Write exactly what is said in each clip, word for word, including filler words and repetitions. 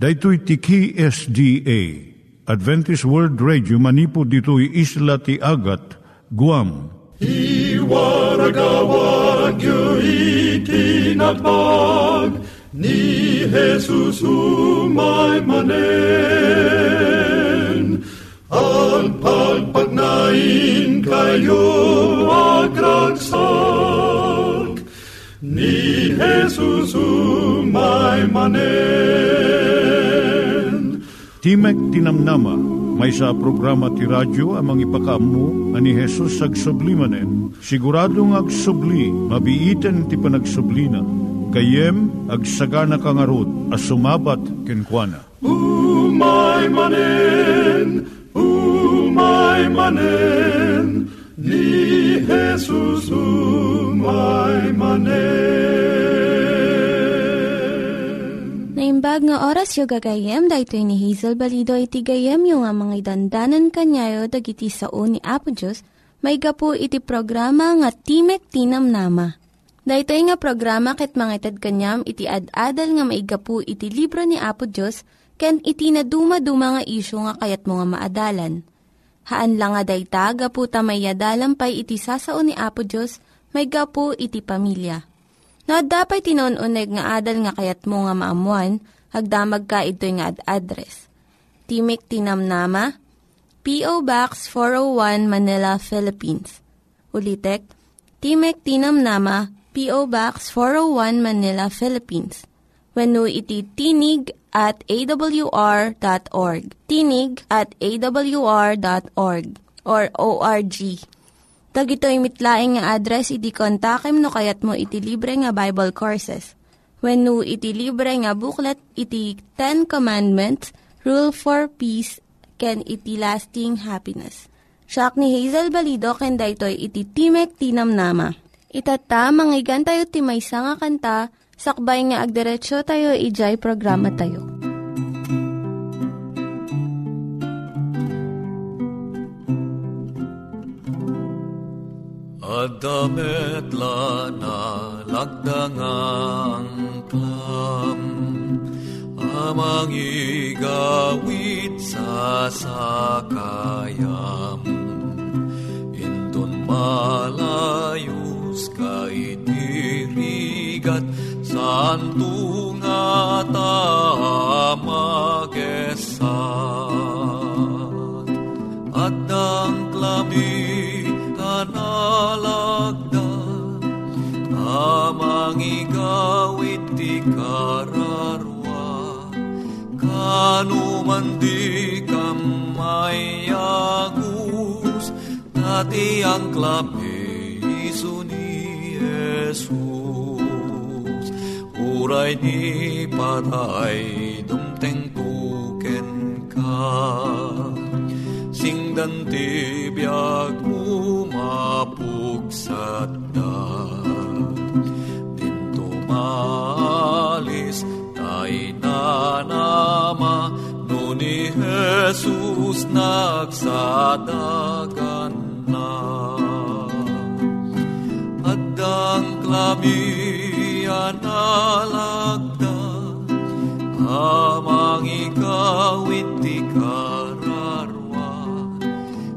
Daitui tiki S D A Adventist World Radio manipud ditoy isla ti Agat, Guam. I waragawag yu itinatpag ni Jesus umay manen. Ang pagpagnain kayo agkansak ni Jesus umay manen. Timek ti Namnama, maysa programa ti radyo amang ipakaammo ani Jesus agsublimanen. Siguradong agsubli, mabiiten ti panagsublina, kayem agsagana kangarot a sumabat kenkwana. Umay manen, umay manen, ni Jesus umay manen. Naimbag nga oras yung gagayem, dahil ni Hazel Balido iti gagayem yung mga dandanan kanyayo dag iti sao ni Apo Diyos, may gapu iti programa nga Timek ti Namnama. Dahil nga programa kit mga itad kanyam iti ad-adal nga may gapu iti libro ni Apo Diyos, ken iti na dumaduma nga isyo nga kayat mga maadalan. Haan lang nga dayta, gapu tamay adalampay iti sao ni Apo Diyos, may gapu iti pamilya. No, dapat tinon-uneg nga adal nga kayat mo nga maamuan, hagdamag ka ito nga ad address. Timek ti Namnama, P O Box four oh one Manila, Philippines. Ulitek, Timek ti Namnama, P O Box four oh one Manila, Philippines. Wenno iti tinig at a w r dot org. Tinig at a w r dot org or O R G. Tag ito'y mitlaing nga address, iti kontakem no kayat mo iti libre nga Bible Courses. Wenno iti libre nga booklet, iti Ten Commandments, Rule for Peace, ken iti Lasting Happiness. Siak ni Hazel Balido, ken daytoy iti Timek ti Namnama. Itata, manggigan tayo ti maysa nga kanta, sakbay nga agderetsyo tayo, ijay programa tayo. Adamet lana lagdangang klam, amang igawit sa sakayam, intun malayus ka itirigat, santung at amagesat, at ang klami nalagdan amang igawit di kararwa kanuman di kamayagus dati ang klabi isu ni Jesus uray ni patay dumtengtuken ka singdan ti biag mapugsat da din tumalis tayo nanama no ni Jesus nagsadagan na at ang klamian alagda amang ikawit di kararwa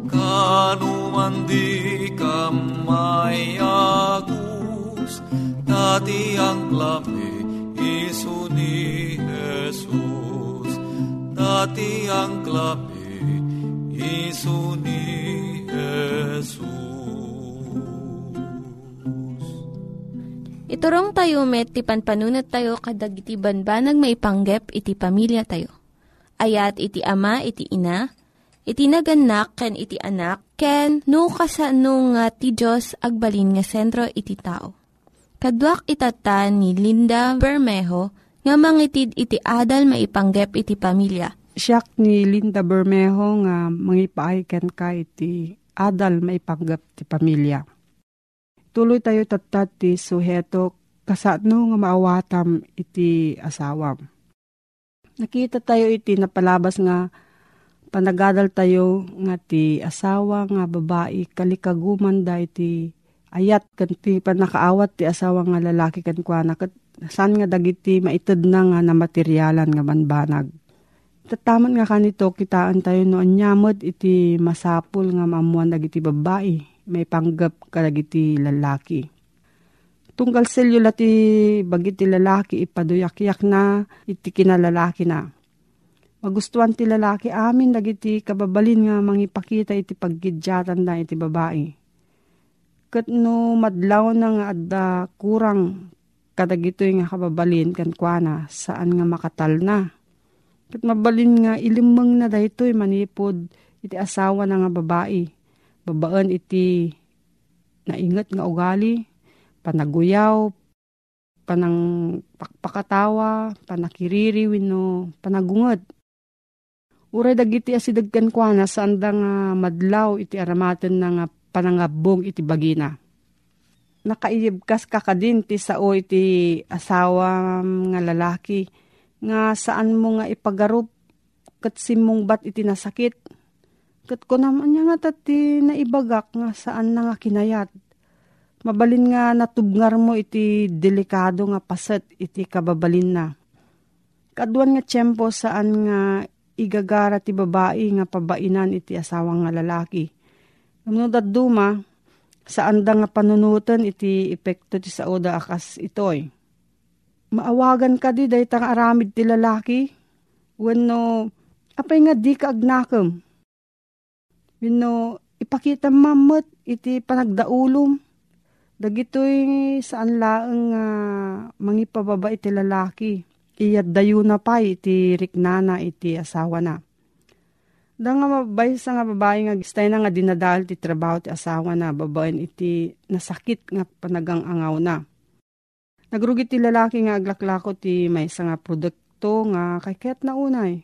kanuman di may agus, dati ang klami isu ni Jesus, dati ang klami isu ni Jesus. Iturong tayo met, ti panpanunat tayo kadag iti banbanag maipanggep iti pamilya tayo. Ayat iti ama, iti ina, iti naganak, ken iti anak, ken no kasano nga ti Diyos agbalin nga sentro iti tao. Kaduak itata ni Linda Bermejo nga mangitid iti adal maipanggep iti pamilya. Siak ni Linda Bermejo nga mangipaayken ka iti adal maipanggep iti pamilya. Tuloy tayo tata ti suheto kasano nga maawatam iti asawam. Nakita tayo iti napalabas nga panagadal tayo nga ti asawa nga babae kalikaguman da iti ayat kan ti panakaawat ti asawa nga lalaki kan kuana ket Saan nga dagiti maitid na nga na materyalan nga banbanag. Tataman nga kanito, kitaan tayo noon nyamod iti masapul nga maamuan dagiti babae. May panggap ka dagiti lalaki. Tunggal selyo lati bagiti lalaki ipaduyak-yak na iti kinalalaki na. Magustuhan ti lalaki amin dagiti kababalin nga mangipakita iti paggidyatan na iti babae. Ket no madlaw na nga adda kurang kadagito yung kababalin kan kuana saan nga makatal na. Kat mabalin nga ilimang na dahito yung manipod iti asawa na nga babae. Babaan iti naingat nga ugali, panaguyaw, panang pakpakatawa, panakiriri, wino, panagungot. Uray dagiti asidagkan kuana saan da nga madlaw iti aramaten na nga panangabong iti bagina. Nakaiyibkas ka ka din ti sao iti asawa nga lalaki nga saan mo nga ipagarup kat simong bat iti nasakit. Kat ko naman niya nga tati naibagak nga saan na nga kinayat. Mabalin nga natubngar mo iti delikado nga paset iti kababalin na. Kaduan nga tiyempo saan nga igagara ti babae nga pabainan iti asawa nga lalaki. Ngunod at duma, saan da nga panunutan iti epekto ti sao da akas itoy. Maawagan ka di dahit ang aramid ti lalaki, wenno apay nga di ka agnakam. Wenno ipakita mamat iti panagdaulom, dagitoy saan laeng uh, mangipababa iti lalaki, iyat dayo na pa iti riknana iti asawa na. Da nga mabaysa nga babae nga gistay na nga dinadal ti trabaho ti asawa na babaen iti nasakit nga panagangangaw na. Nagrugit ti lalaki nga aglaklako ti maysa nga produkto nga kaykayat na unay.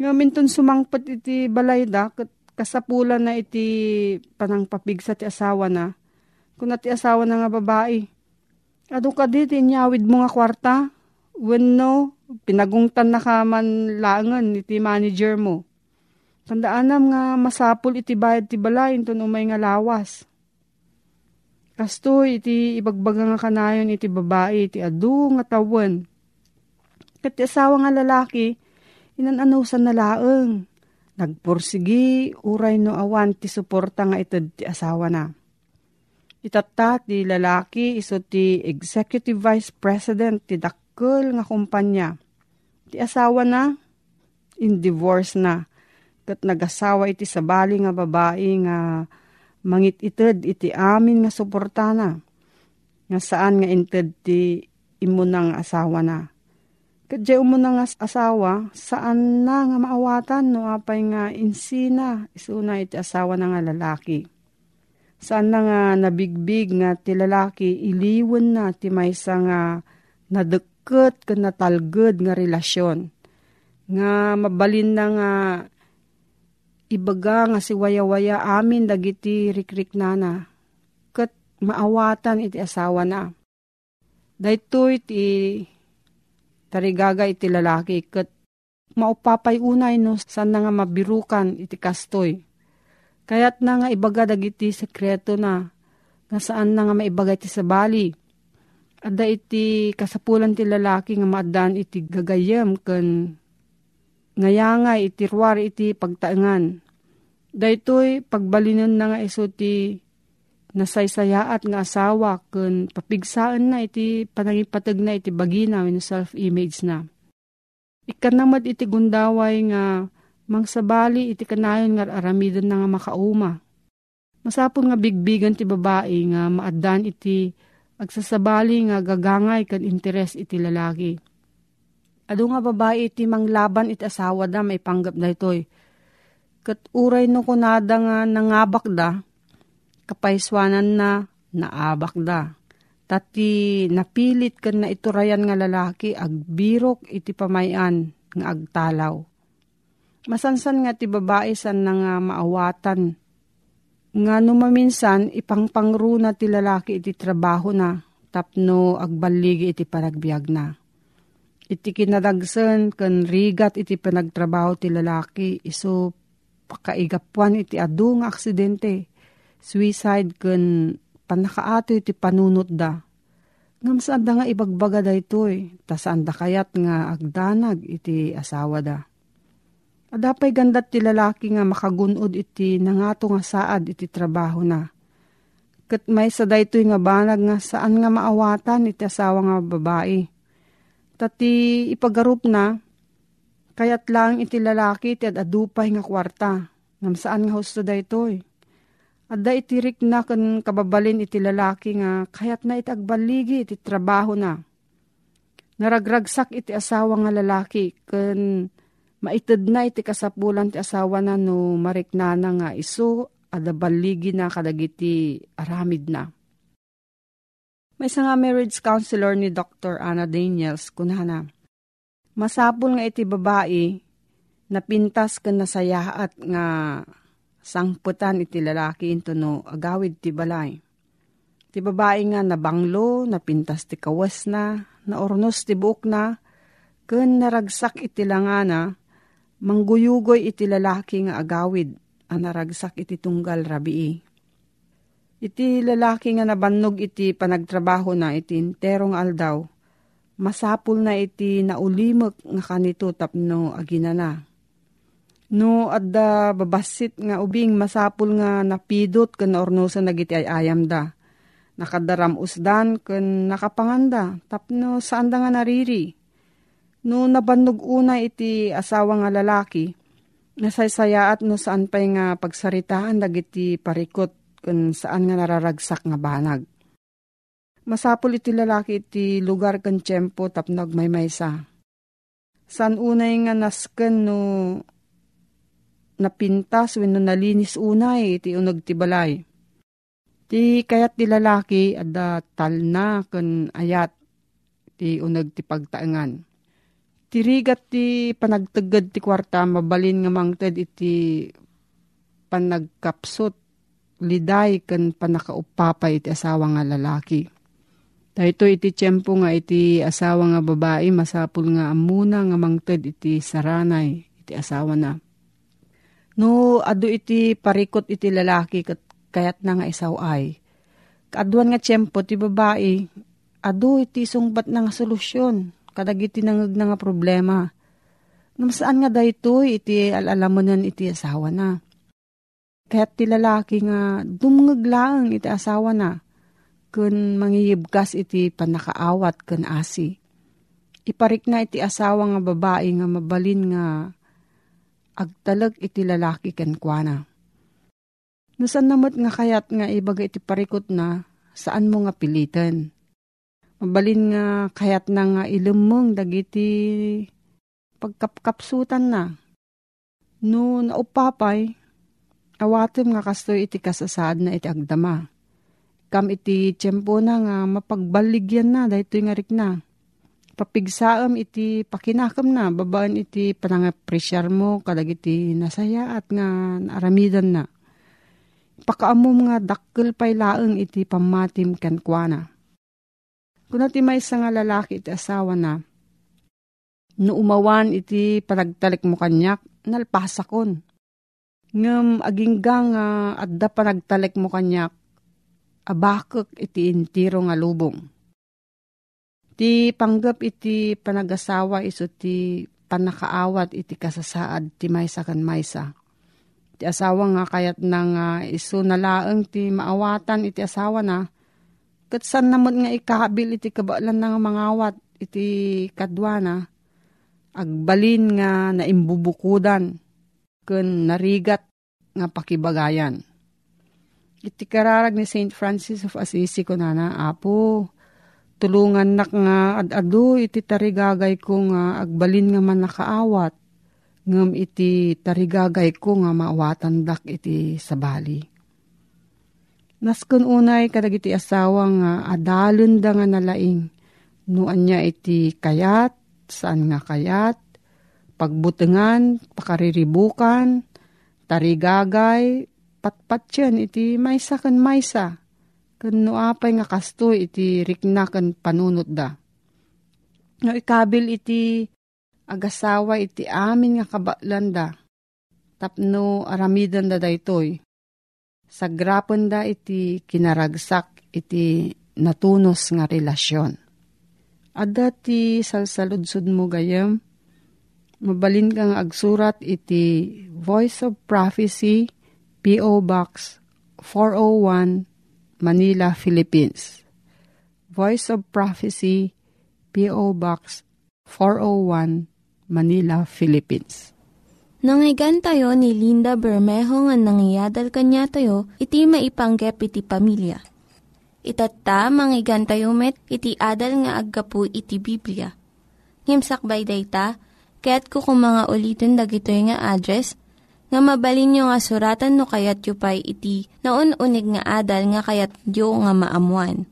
Nga mintun sumangpat iti balayda ket kasapulan na iti panangpapigsa ti asawa na. Kuna ti asawa na nga babae. Adu ka di ti nyawid mo nga kwarta? Wenno pinagungtan na ka man langan iti manager mo. Tandaanam nga masapul iti bayad ti balay inton umay nga lawas. Kastoy iti ibagbaga nga kanayon iti babae iti adu nga tawen. Ket ti asawa nga lalaki inananusan na laeng. Nagpursigi uray no awan ti suporta nga ited ti asawa na. Itatta ti lalaki iso ti Executive Vice President ti dakkel nga kumpanya. Ti asawa na in divorce na. Kat nagasawa iti sabali nga babae nga mangit-ited iti amin nga suporta na. Nga saan nga inted ti imunang asawa na. Kat jay umunang asawa, saan na nga maawatan no apay nga insina isuna iti asawa na nga lalaki. Saan na nga nabigbig nga ti lalaki iliwan na ti maysa nga nadeket ken natalged nga relasyon. Nga mabalin na nga ibaga nga si waya-waya amin dagiti rikrik nana. Ket maawatan iti asawa na. Daytoy iti tarigaga iti lalaki. Ket maupapay unay no saan na nga mabirukan iti kastoy. Kayat na nga ibaga dagiti sekreto na. Nga saan na nga maibaga iti sabali. Adda iti kasapulan ti lalaki nga maadan iti gagayem ken ngayangay iti ruar iti pagtaengan. Daytoy pagbalinon na nga iso ti nasaysayaat nga asawa ken papigsaan na iti panangipateg na iti bagina wenno self-image na. Ikanamad iti gundaway nga mangsabali iti kanayon nga aramiden na nga makauma. Masapon nga bigbigan ti babae nga maaddan iti agsasabali nga gagangay ken interes iti lalaki. Adu nga babae iti manglaban iti asawa da may panggap da itoy. Kat uray no kunada nga nangabak da, kapaiswanan na naabak da. Tati napilit ken na iturayan nga lalaki agbirok iti pamayan nga agtalaw. Masansan nga ti babae san na nga maawatan. Nga numaminsan ipangpangruna ti lalaki iti trabaho na tapno agbaligi iti paragbiag na. Iti kinadagsen ken rigat iti panagtrabaho ti lalaki iso pakaigapuan iti adu nga aksidente. Suicide ken panakaatoy iti panunot da. Ngam saan da nga ibagbaga da itoy, ta saan da kayat nga agdanag iti asawa da. Adapay gandat ti lalaki nga makagunod iti nangato nga saad iti trabaho na. Ket maysa daytoy nga banag nga saan nga maawatan iti asawa nga babae. Tati ipagarup na, kayat lang iti lalaki iti adupay nga kwarta. Ngam saan nga husto daytoy. Adda itirik na kan kababalin iti lalaki nga kayat na itagbaligi iti trabaho na. Naragragsak iti asawa nga lalaki kan maited na iti kasapulan ti asawa na no mariknana nga isu adda baligi na kadagiti aramid na. May isa nga marriage counselor ni Doctor Ana Daniels kunhana. Masapul nga iti babae napintas kan nasayaat nga sangputan iti lalaki into no agawid ti balay. Ti babae nga nabanglo, napintas ti kawas na, naornos ti buok na, ken naragsak iti langana, mangguyugoy iti lalaki nga agawid, ang naragsak iti tunggal rabii. Iti lalaki nga nabannog iti panagtrabaho na iti interong aldaw, masapul na iti naulimek nga kanito tapno agina na. No, adda babasit nga ubing masapul nga napidot ken naornosan nagiti ayayam da. Nakadaram-usdan ken nakapanganda tapno saan da nga nariri. No, nabannog una iti asawa nga lalaki, nasaysayaat no saan pay nga pagsaritaan dagiti parikot ken saan nga nararagsak nga banag. Masapul iti lalaki iti lugar ken tiempo tapno agmaymaysa. San unay nga nasken no napintas wenno nalinis unay iti unog ti balay. Ti kayat ti lalaki adda talna ken ayat ti unog ti pagtaengan. Ti rigat ti panagtegged ti kwarta mabalin nga mangted iti panagkapsot liday ken panakaupapay iti asawa nga lalaki. Dahito iti tiempo nga iti asawa nga babae masapul nga amuna nga mangted iti saranay iti asawa na. No, adu iti parikot iti lalaki kat kayat na nga isaw ay. Kaaduan nga tiyempo ti babae, adu iti sungbat na nga solusyon, kadag iti nangag na nga problema. Namasaan nga daytoy iti alalamunan iti asawa na. Kayat ti lalaki nga dumngag lang iti asawa na, kun mangiyibkas iti panakaawat kun asi. Iparik na iti asawa nga babae nga mabalin nga agtalag iti lalaki kenkwana. Nusan namat nga kayat nga ibaga iti parikot na saan mo nga pilitan. Mabalin nga kayat na nga ilemeng dagiti pagkapkapsutan na. No naupapay, awatem nga kastoy iti kasasaad na iti agdama. Kam iti tiyempo na nga mapagbaligyan na dahito nga rik na. Papigsaam iti pakinakam na, babaan iti panangapresyar mo, kadag iti nasaya at nga naaramidan na. Pakaamom nga dakkel pay laeng iti pamatim kenkwana. Kuna ti maysa nga lalaki iti asawa na, no umawan iti panagtalik mo kanyak, nalpasakon. Ngem aginggang nga adda panagtalik mo kanyak, abakek iti intiro nga lubong. Ti panggap iti panagasawa iso ti panakaawat iti kasasaad ti maysa kan maysa. Ti asawa nga kayat na nga iso nalaeng ti maawatan iti asawa na. Ket san naman nga ikahabil iti kabaalan na nga mangawat iti kadwa na. Agbalin nga naimbubukudan ken narigat nga pakibagayan. Iti kararag ni Saint Francis of Assisi kunana, Apo, tulungan nak nga ad-ado iti tarigagay ko nga agbalin nga man nakaawat ngam iti tarigagay ko nga maawatandak iti sabali. Naskun unay kadag iti asawa nga adalon da nga nalaing nuan niya iti kayat, saan nga kayat, pagbutengan, pakariribukan, tarigagay, patpatsyan iti maysa ken maysa. Ken nuapay nga kastoy iti rikna ken panunot da. No ikabil iti agasawa iti amin nga kabaalan da. Tapno aramidan da daytoy. Sagrapen da iti kinaragsak iti natunos nga relasyon. Adda ti salsaludsud mo gayam, mabalin kang agsurat iti Voice of Prophecy, P O. Box four oh one, Manila, Philippines. Voice of Prophecy, P O. Box four oh one, Manila, Philippines. Nangyigan tayo ni Linda Bermejo nga nangyadal kanya tayo, iti maipanggep iti pamilya. Itatta, manggigan tayo met, iti adal nga aggapu iti Biblia. Ngimsakbay dayta, kaya't kukumanga ulitin dagito yung nga address, nga mabalin nyo nga suratan no kayat yu pa'y iti, na unig nga adal nga kayat yu nga maamuan.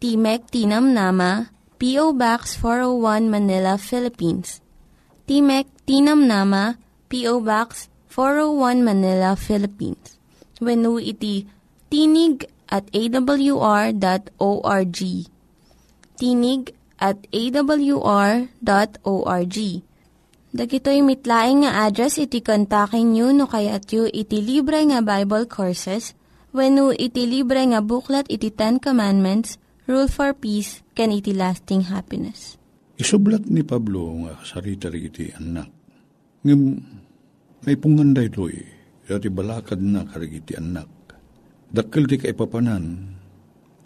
Timek ti Namnama, P O. Box four oh one, Manila, Philippines. Timek ti Namnama, P O. Box four oh one, Manila, Philippines. Wenno iti tinig at a w r dot org. Tinig at a w r dot org. Dagitoy mitlaing nga address iti kontakin nyo no kayat yu iti libre nga Bible Courses wenno iti libre nga buklat iti Ten Commandments, Rule for Peace, can iti lasting happiness. Isublat ni Pablo nga sarita rin iti anak. Ngem may punganday to'y dati balakad na karig iti anak. Dakil ti kaipapanan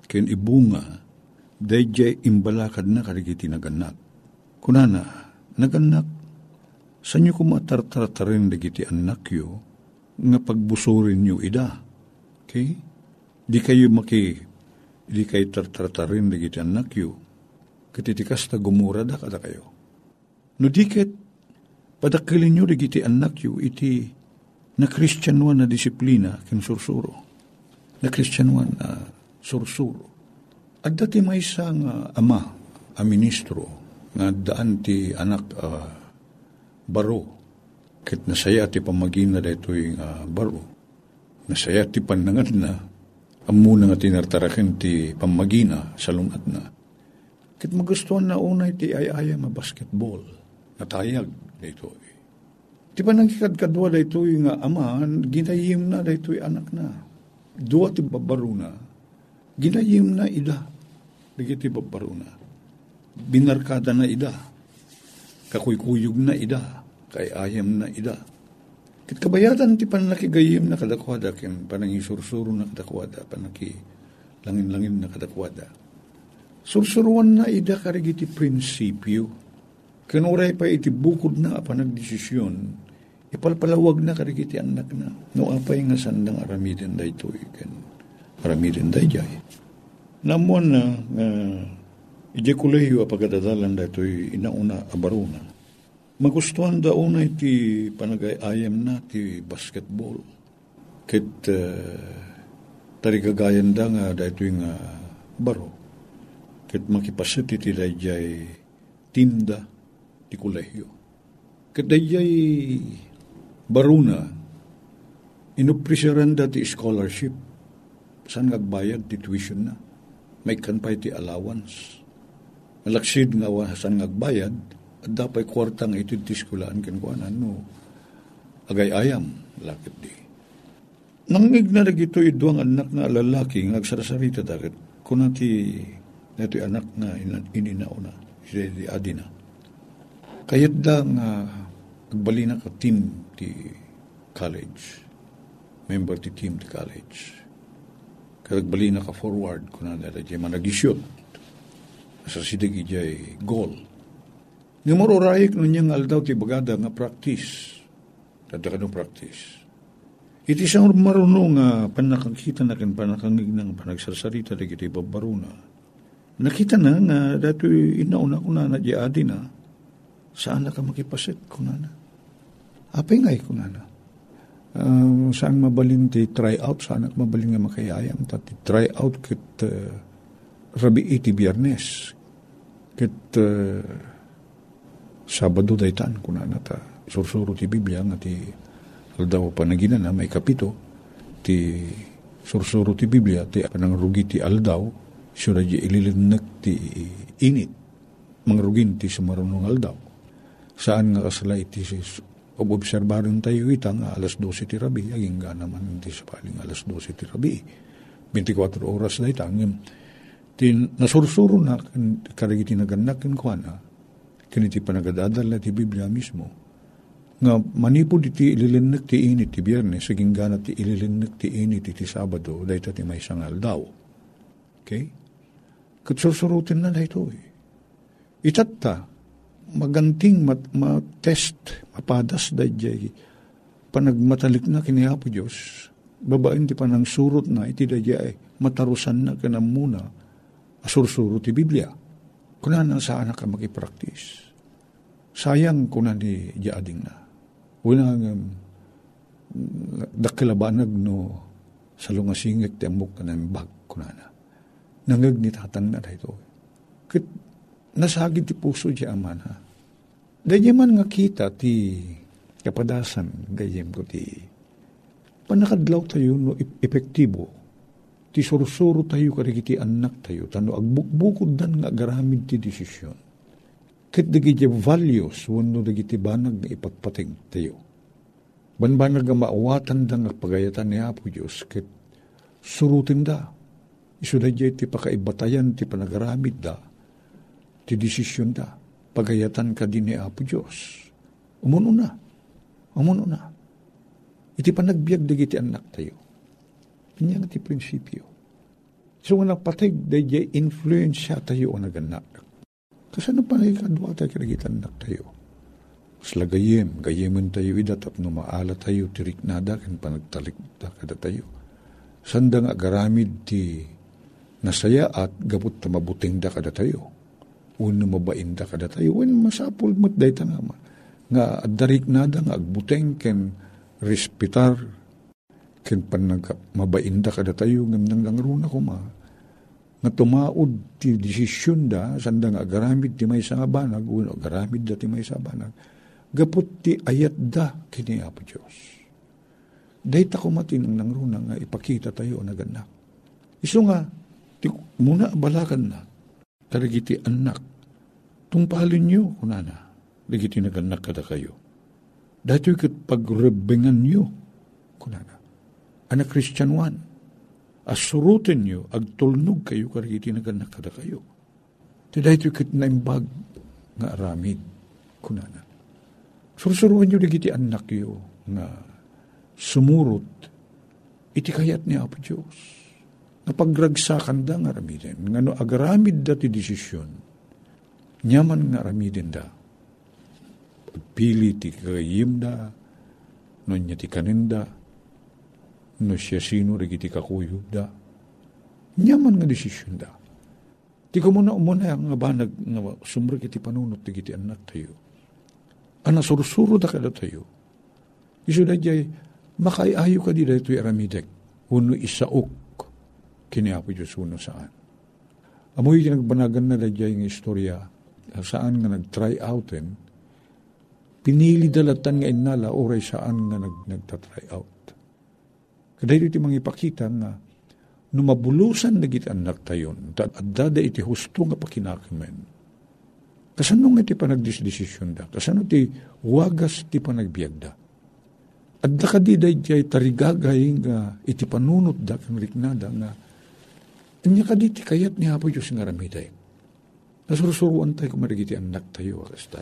ken ibunga dayjay imbalakad na karig iti naganak. Kunana, naganak sanyo kumatartartarin dagiti anak yo, nga pagbusurin yo ida. Okay? Di kayo maki, di kayo tartartarin dagiti anak yo, katitikas na gumura da kada kayo. No diket, padakilin yo dagiti anak yo, iti na Kristiyanuan na disiplina, ken sursuro. Na Kristiyanuan na sursuro. At dati may isang uh, ama, a ministro, nga daan ti anak, uh, baro, kit nasaya ti pamagina da ito yung uh, baro, nasaya ti panangat na, amuna nga tinartarakin ti pamagina sa lungat na. Kit magustuhan na unay ti ayaya na basketball, natayag da ito. Ti panangkikadkadwa da ito yung uh, ama, ginayim na da ito yung anak na. Dua ti babaro na, ginayim na ida, lagi ti babaro na. Binarkada na ida, kakuykuyog na ida, kay ayam na ida. Kitkabayatan ti panakigayim na kadakwada, kin panangisursuro na kadakwada, panakilangin-langin na kadakwada. Sursuruan na ida karig iti prinsipyo. Kinuray pa iti bukod na panagdesisyon, ipalpalawag na karig iti anak na. No apay nga sandang aramidin da ito, ken aramidin da jay. Namuan na, uh, ije kuleyo apagadadalan da ito'y inauna abaruna. Magustuhan da una iti panagayayam na ti basketball. Kit uh, tarikagayan da nga da ito'y nga baro. Kit makipasit iti da ijay timda ti kuleyo. Kit da ijay baruna, inupresyaran da ti scholarship. San nagbayad ti tuition na? May kanpay ti allowance. Malaksid nga wasan ngagbayad, at dapat kwartang itid tiskulaan kinkuanan, no, agay-ayam, lakit di. Nangig na nag ito'y duwang anak na lalaki, ngagsarasarita takit, kunati nato'y anak na ininauna, siya di adina. Kaya't da nga, agbalina ka team ti college, member ti team ti college. Kaya't agbalina ka forward, kunani adagay managisyot. Sa sidig ijay goal. Ngamororayik nun niyang aldaw ti bagada nga practice. Tadda ka nung practice. Iti siyang marunong nga panakakita na kin panakangig ng panagsarsarita na kiti babaruna. Nakita na nga dato'y inauna ko na nadyadi na saan na ka makipasit ko na na. Apay ngay ko na na. Uh, saan mabalin ti try out, saan mabalin nga makayayam. Tati try out kit uh, Rabi iti Biyernes, kit uh, Sabado daytan, kunana ta, sursuro ti Biblia, nga ti, aldaw panagina na, may kapito, ti sursuro ti Biblia, ti panangrugi ti aldaw, sura di ililinak ti init, mangrugin ti sumarunong aldaw. Saan nga kasala iti, obserbarin tayo itang alas twelve ti Rabi, aging nga naman ti sapaling alas twelve ti Rabi, twenty-four oras daytan, ti nasursuro na karagiti naganak kinkwana, kiniti panagadadala ti Biblia mismo, nga manipod iti ililinik ti init ti Biyernes, saging gana ti ililinik ti init ti Sabado, dahito ti may sangal daw. Okay? Katsursurutin na dahito eh. Itata, maganting mat, matest, mapadas dahijay, panagmatalik na kinihapo Diyos, babaeng ti panang surut na iti dahijay, matarusan na kanamuna, asursuro ti Biblia. Kunan na saan na ka makipraktis. Sayang kunan ni Jaading na. Unang um, dakilabanag no salungasingik temok ka ng bag ko na na. Nangag ni tatan na dahito. Kit nasagid ti puso di aman ha. Dahil man nga kita ti kapadasan dahil ko ti panakadlaw tayo no epektibo. Ti sursuro tayo karikiti anak tayo. Tano agbukbukod dan nga garamid ti desisyon. Kit dagiti values wano dagiti banag na ipagpating tayo. Banbanag ang maawatan da nga pagayatan ni Apo Diyos, kit surutin da. Isu da jay ti pakaibatayan, ti panagaramid da, ti desisyon da. Pagayatan ka din ni Apo Diyos. Umuno na. Umuno na. Iti panagbiag dagiti anak tayo. Kanyang iti prinsipyo. So, nagpatig da jay influensya tayo ang naganak. Kasi ano panagikadwa tayo kinagitan anak tayo? Slagayem, gayemen tayo idatap no maala tayo, tiriknada, kan panagtalikta kada tayo. Sandang agaramid ti nasaya at gabot tamabuting da kada tayo. Uno mabain da kada tayo. Uno masapol matday tangama. Nga at dariknada nga agbuteng ken respitar ken panagmabain da kada tayo ng nangangaruna kuma. Nga tumaod ti desisyon da, sandang agaramid ti may sabanag, uno agaramid da ti may sabanag. Gapot ti ayat da kini Apo Diyos. Dahit ako matinang nangruna nga ipakita tayo na ganak. Isu nga, ti, muna abalakan na, karagiti anak, tungpahalin nyo, kunana, ligiti na ganak kada kayo. Dahit yung pagrebengan nyo, kunana, anak Christian one, asurutin nyo, agtulnog kayo, karagiti na ganak kada kayo. Dahit yung naimbag nga aramid, kunana. Sursuruan nyo ligiti anak yo na sumurot iti kayat ni Apo Diyos. Napagragsakan da nga ramiden. Ngano agaramid da ti desisyon. Nyaman nga ramiden da. Pagpili ti kagayim da. No niya ti kanin da. No siya sino ligiti kakuyub da. Nyaman nga desisyon da. Ti kumuna-umuna nga banag nga sumrag iti panunot ligiti anak tayo. Ana sursuro da kada tayo. Isu da jay, makaiayo ka di da ito'y aramidek. Uno isaok, kiniapo Diyos uno saan. Amoy nagbanagan na da jay ng istorya, saan nga nag-try outin, pinili dalatan nga inala, oray saan nga nag-try out. Kadahil iti mangipakita nga, numabulusan na gitanak tayo, at dada iti husto nga pakinakimen. Kasano nga ti panagdesisyon da? Kasano ti wagas ti panagbiag da? At nakadiday jay tarigagay nga iti panunot da kang riknada nga anya kaditi kayat ni Apo Diyos nga ramiday. Nasurusuruan tayo kung marigiti anak tayo akasta.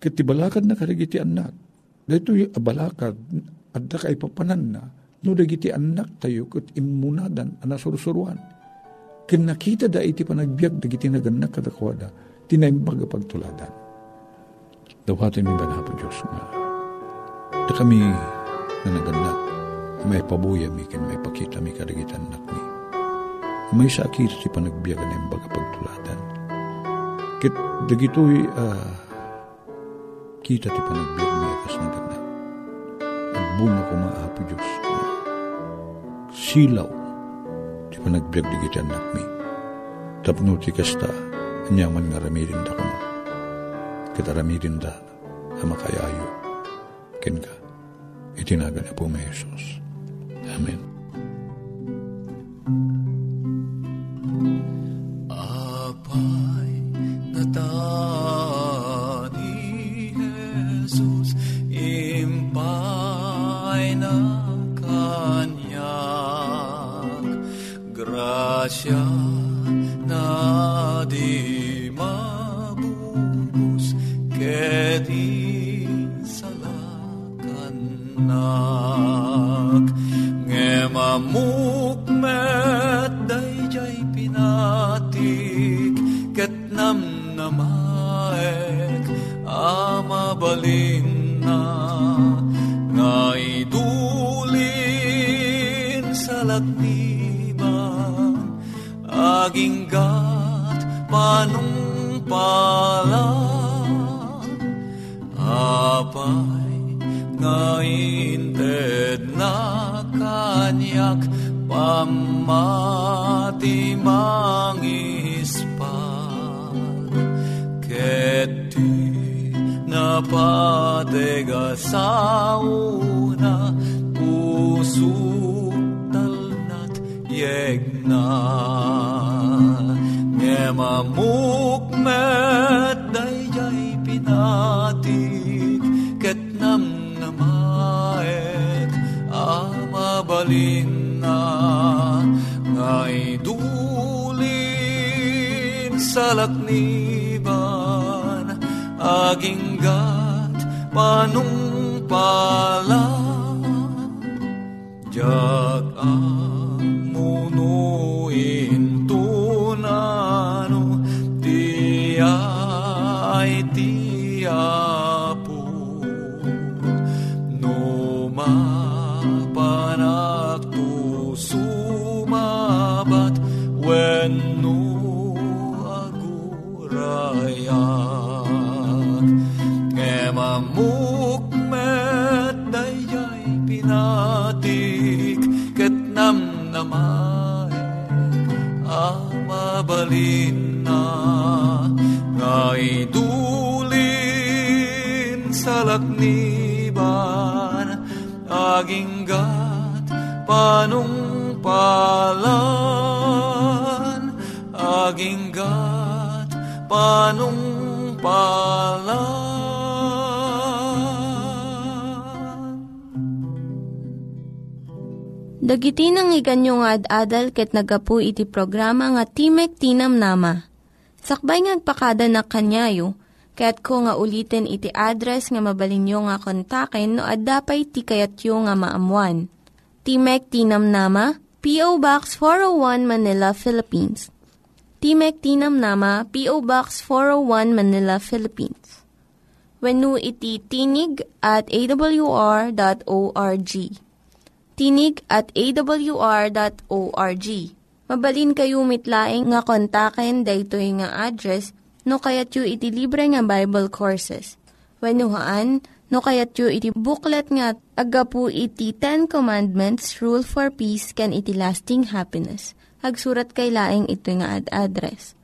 Katibalakad na karigiti anak. Dahito yung abalakad at nakaipapanan na no nagiti anak tayo kat imunadan ang nasurusuruan. Kinakita da iti panagbiag da giti naganak kadakwada. Tinaimbag pagtuladan. Dawatin mi banha po Diyos nga. Da kami na naganak, may pabuya mi, ken may pakita mi karigitan nak mi. May sakit si panagbiyagan ng baga pagtuladan. Kit dagitoy uh, kita ti panagbiyagan mi akas na ganak. Nagbunga ko maaha po Diyos nga. Silaw ti panagbiyagan digitan nak mi. Tapno ti kasta nyaman nga ramirin da kamo. Kita ramirin da na makayayo. Kinka, itinaga na po may Jesus. Amen. Apay na ta ni Jesus, impay na kanyak, grasya nak ngemamuk met dayjay pinatik ket namnamaek amabalin na ngaidulin sa laktiban aginggat panungpalan apay ngainted na kanyak pamatimang ispal ket ti napadegasauna usutalnat yegna ngemamuk met dayjay pinatik ket namnamaek amabalin na ngaidulin sa lakniban aginggat panungpalan jag amunuin tunano ti ay ti apu no mapanak tu sumabat wenno aguraya amuk met dayjay pinatik ket namnamaek amabalin na ngaidulin sa lakniban aginggat panungpalan aginggat panungpalan. Dagiti nang iganyo nga ad-adal ket nagapu iti programa nga Timek ti Namnama. Sakbay ngagpakada na kanyayo, ket ko nga ulitin iti address nga mabalinyo nga kontaken no addapay ti kayatyo nga maamuan. Timek ti Namnama, P O. Box four oh one Manila, Philippines. Timek ti Namnama, P O. Box four oh one Manila, Philippines. Wenno iti tinig at a w r dot org. Tinig at a w r dot org. Mabalin kayo mitlaing nga kontaken daytoy nga address no kayatyo iti libre nga Bible Courses. Wenno haan, no kayatyo iti booklet nga agapu iti Ten Commandments, Rule for Peace, can iti lasting happiness. Hagsurat kay laing itoy nga ad-address.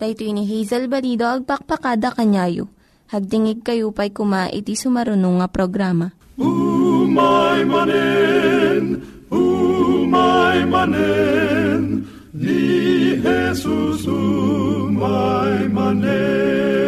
Daytoy ni Hazel Balido agpakpakada kanyayo. Hagdingig kayo pa'y kuma iti sumarunong nga programa. Umay manen, umay manen, ni Jesus umay manen.